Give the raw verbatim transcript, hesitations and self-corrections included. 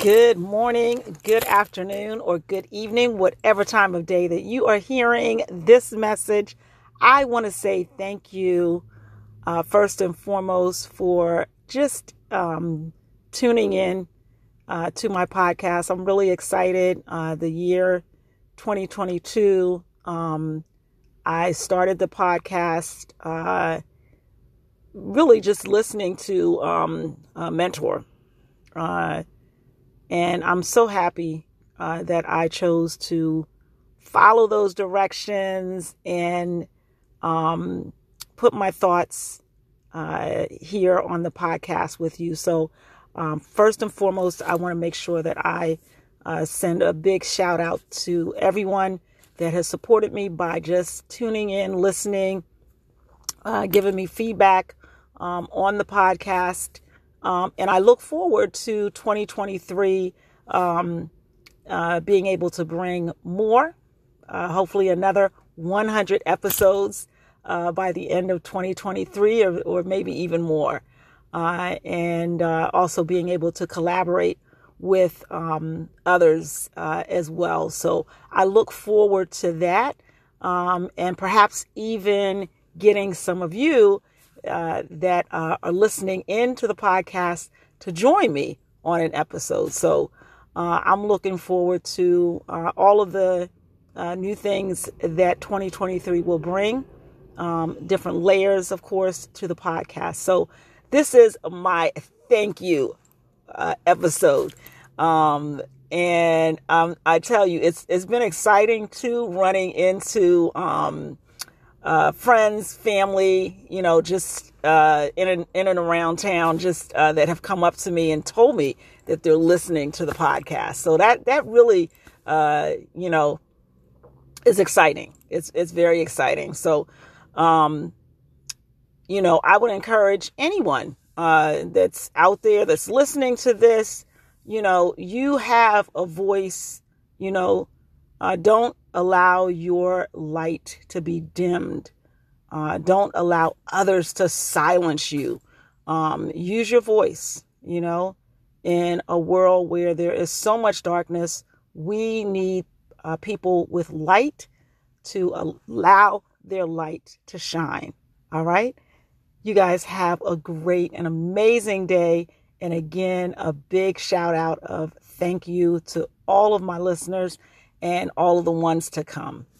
Good morning, good afternoon, or good evening, whatever time of day that you are hearing this message. I want to say thank you uh, first and foremost for just um, tuning in uh, to my podcast. I'm really excited. Uh, the year twenty twenty-two, um, I started the podcast uh, really just listening to um, a mentor. Uh, And I'm so happy uh, that I chose to follow those directions and um, put my thoughts uh, here on the podcast with you. So um, first and foremost, I want to make sure that I uh, send a big shout out to everyone that has supported me by just tuning in, listening, uh, giving me feedback um, on the podcast. Um, and I look forward to twenty twenty-three um, uh, being able to bring more, uh, hopefully another one hundred episodes uh, by the end of twenty twenty-three or, or maybe even more. Uh, and uh, also being able to collaborate with um, others uh, as well. So I look forward to that um, and perhaps even getting some of you Uh, that uh, are listening into the podcast to join me on an episode. So uh, I'm looking forward to uh, all of the uh, new things that twenty twenty-three will bring, um, different layers, of course, to the podcast. So this is my thank you uh, episode. Um, and um, I tell you, it's it's been exciting too, running into Um, Uh, friends, family, you know, just uh, in and in and around town, just uh, that have come up to me and told me that they're listening to the podcast. So that that really, uh, you know, is exciting. It's it's very exciting. So, um, you know, I would encourage anyone uh, that's out there that's listening to this. You know, you have a voice. You know, uh, don't. Allow your light to be dimmed. Uh, don't allow others to silence you. Um, use your voice, you know, in a world where there is so much darkness. We need uh, people with light to allow their light to shine. All right. You guys have a great and amazing day. And again, a big shout out of thank you to all of my listeners and all of the ones to come.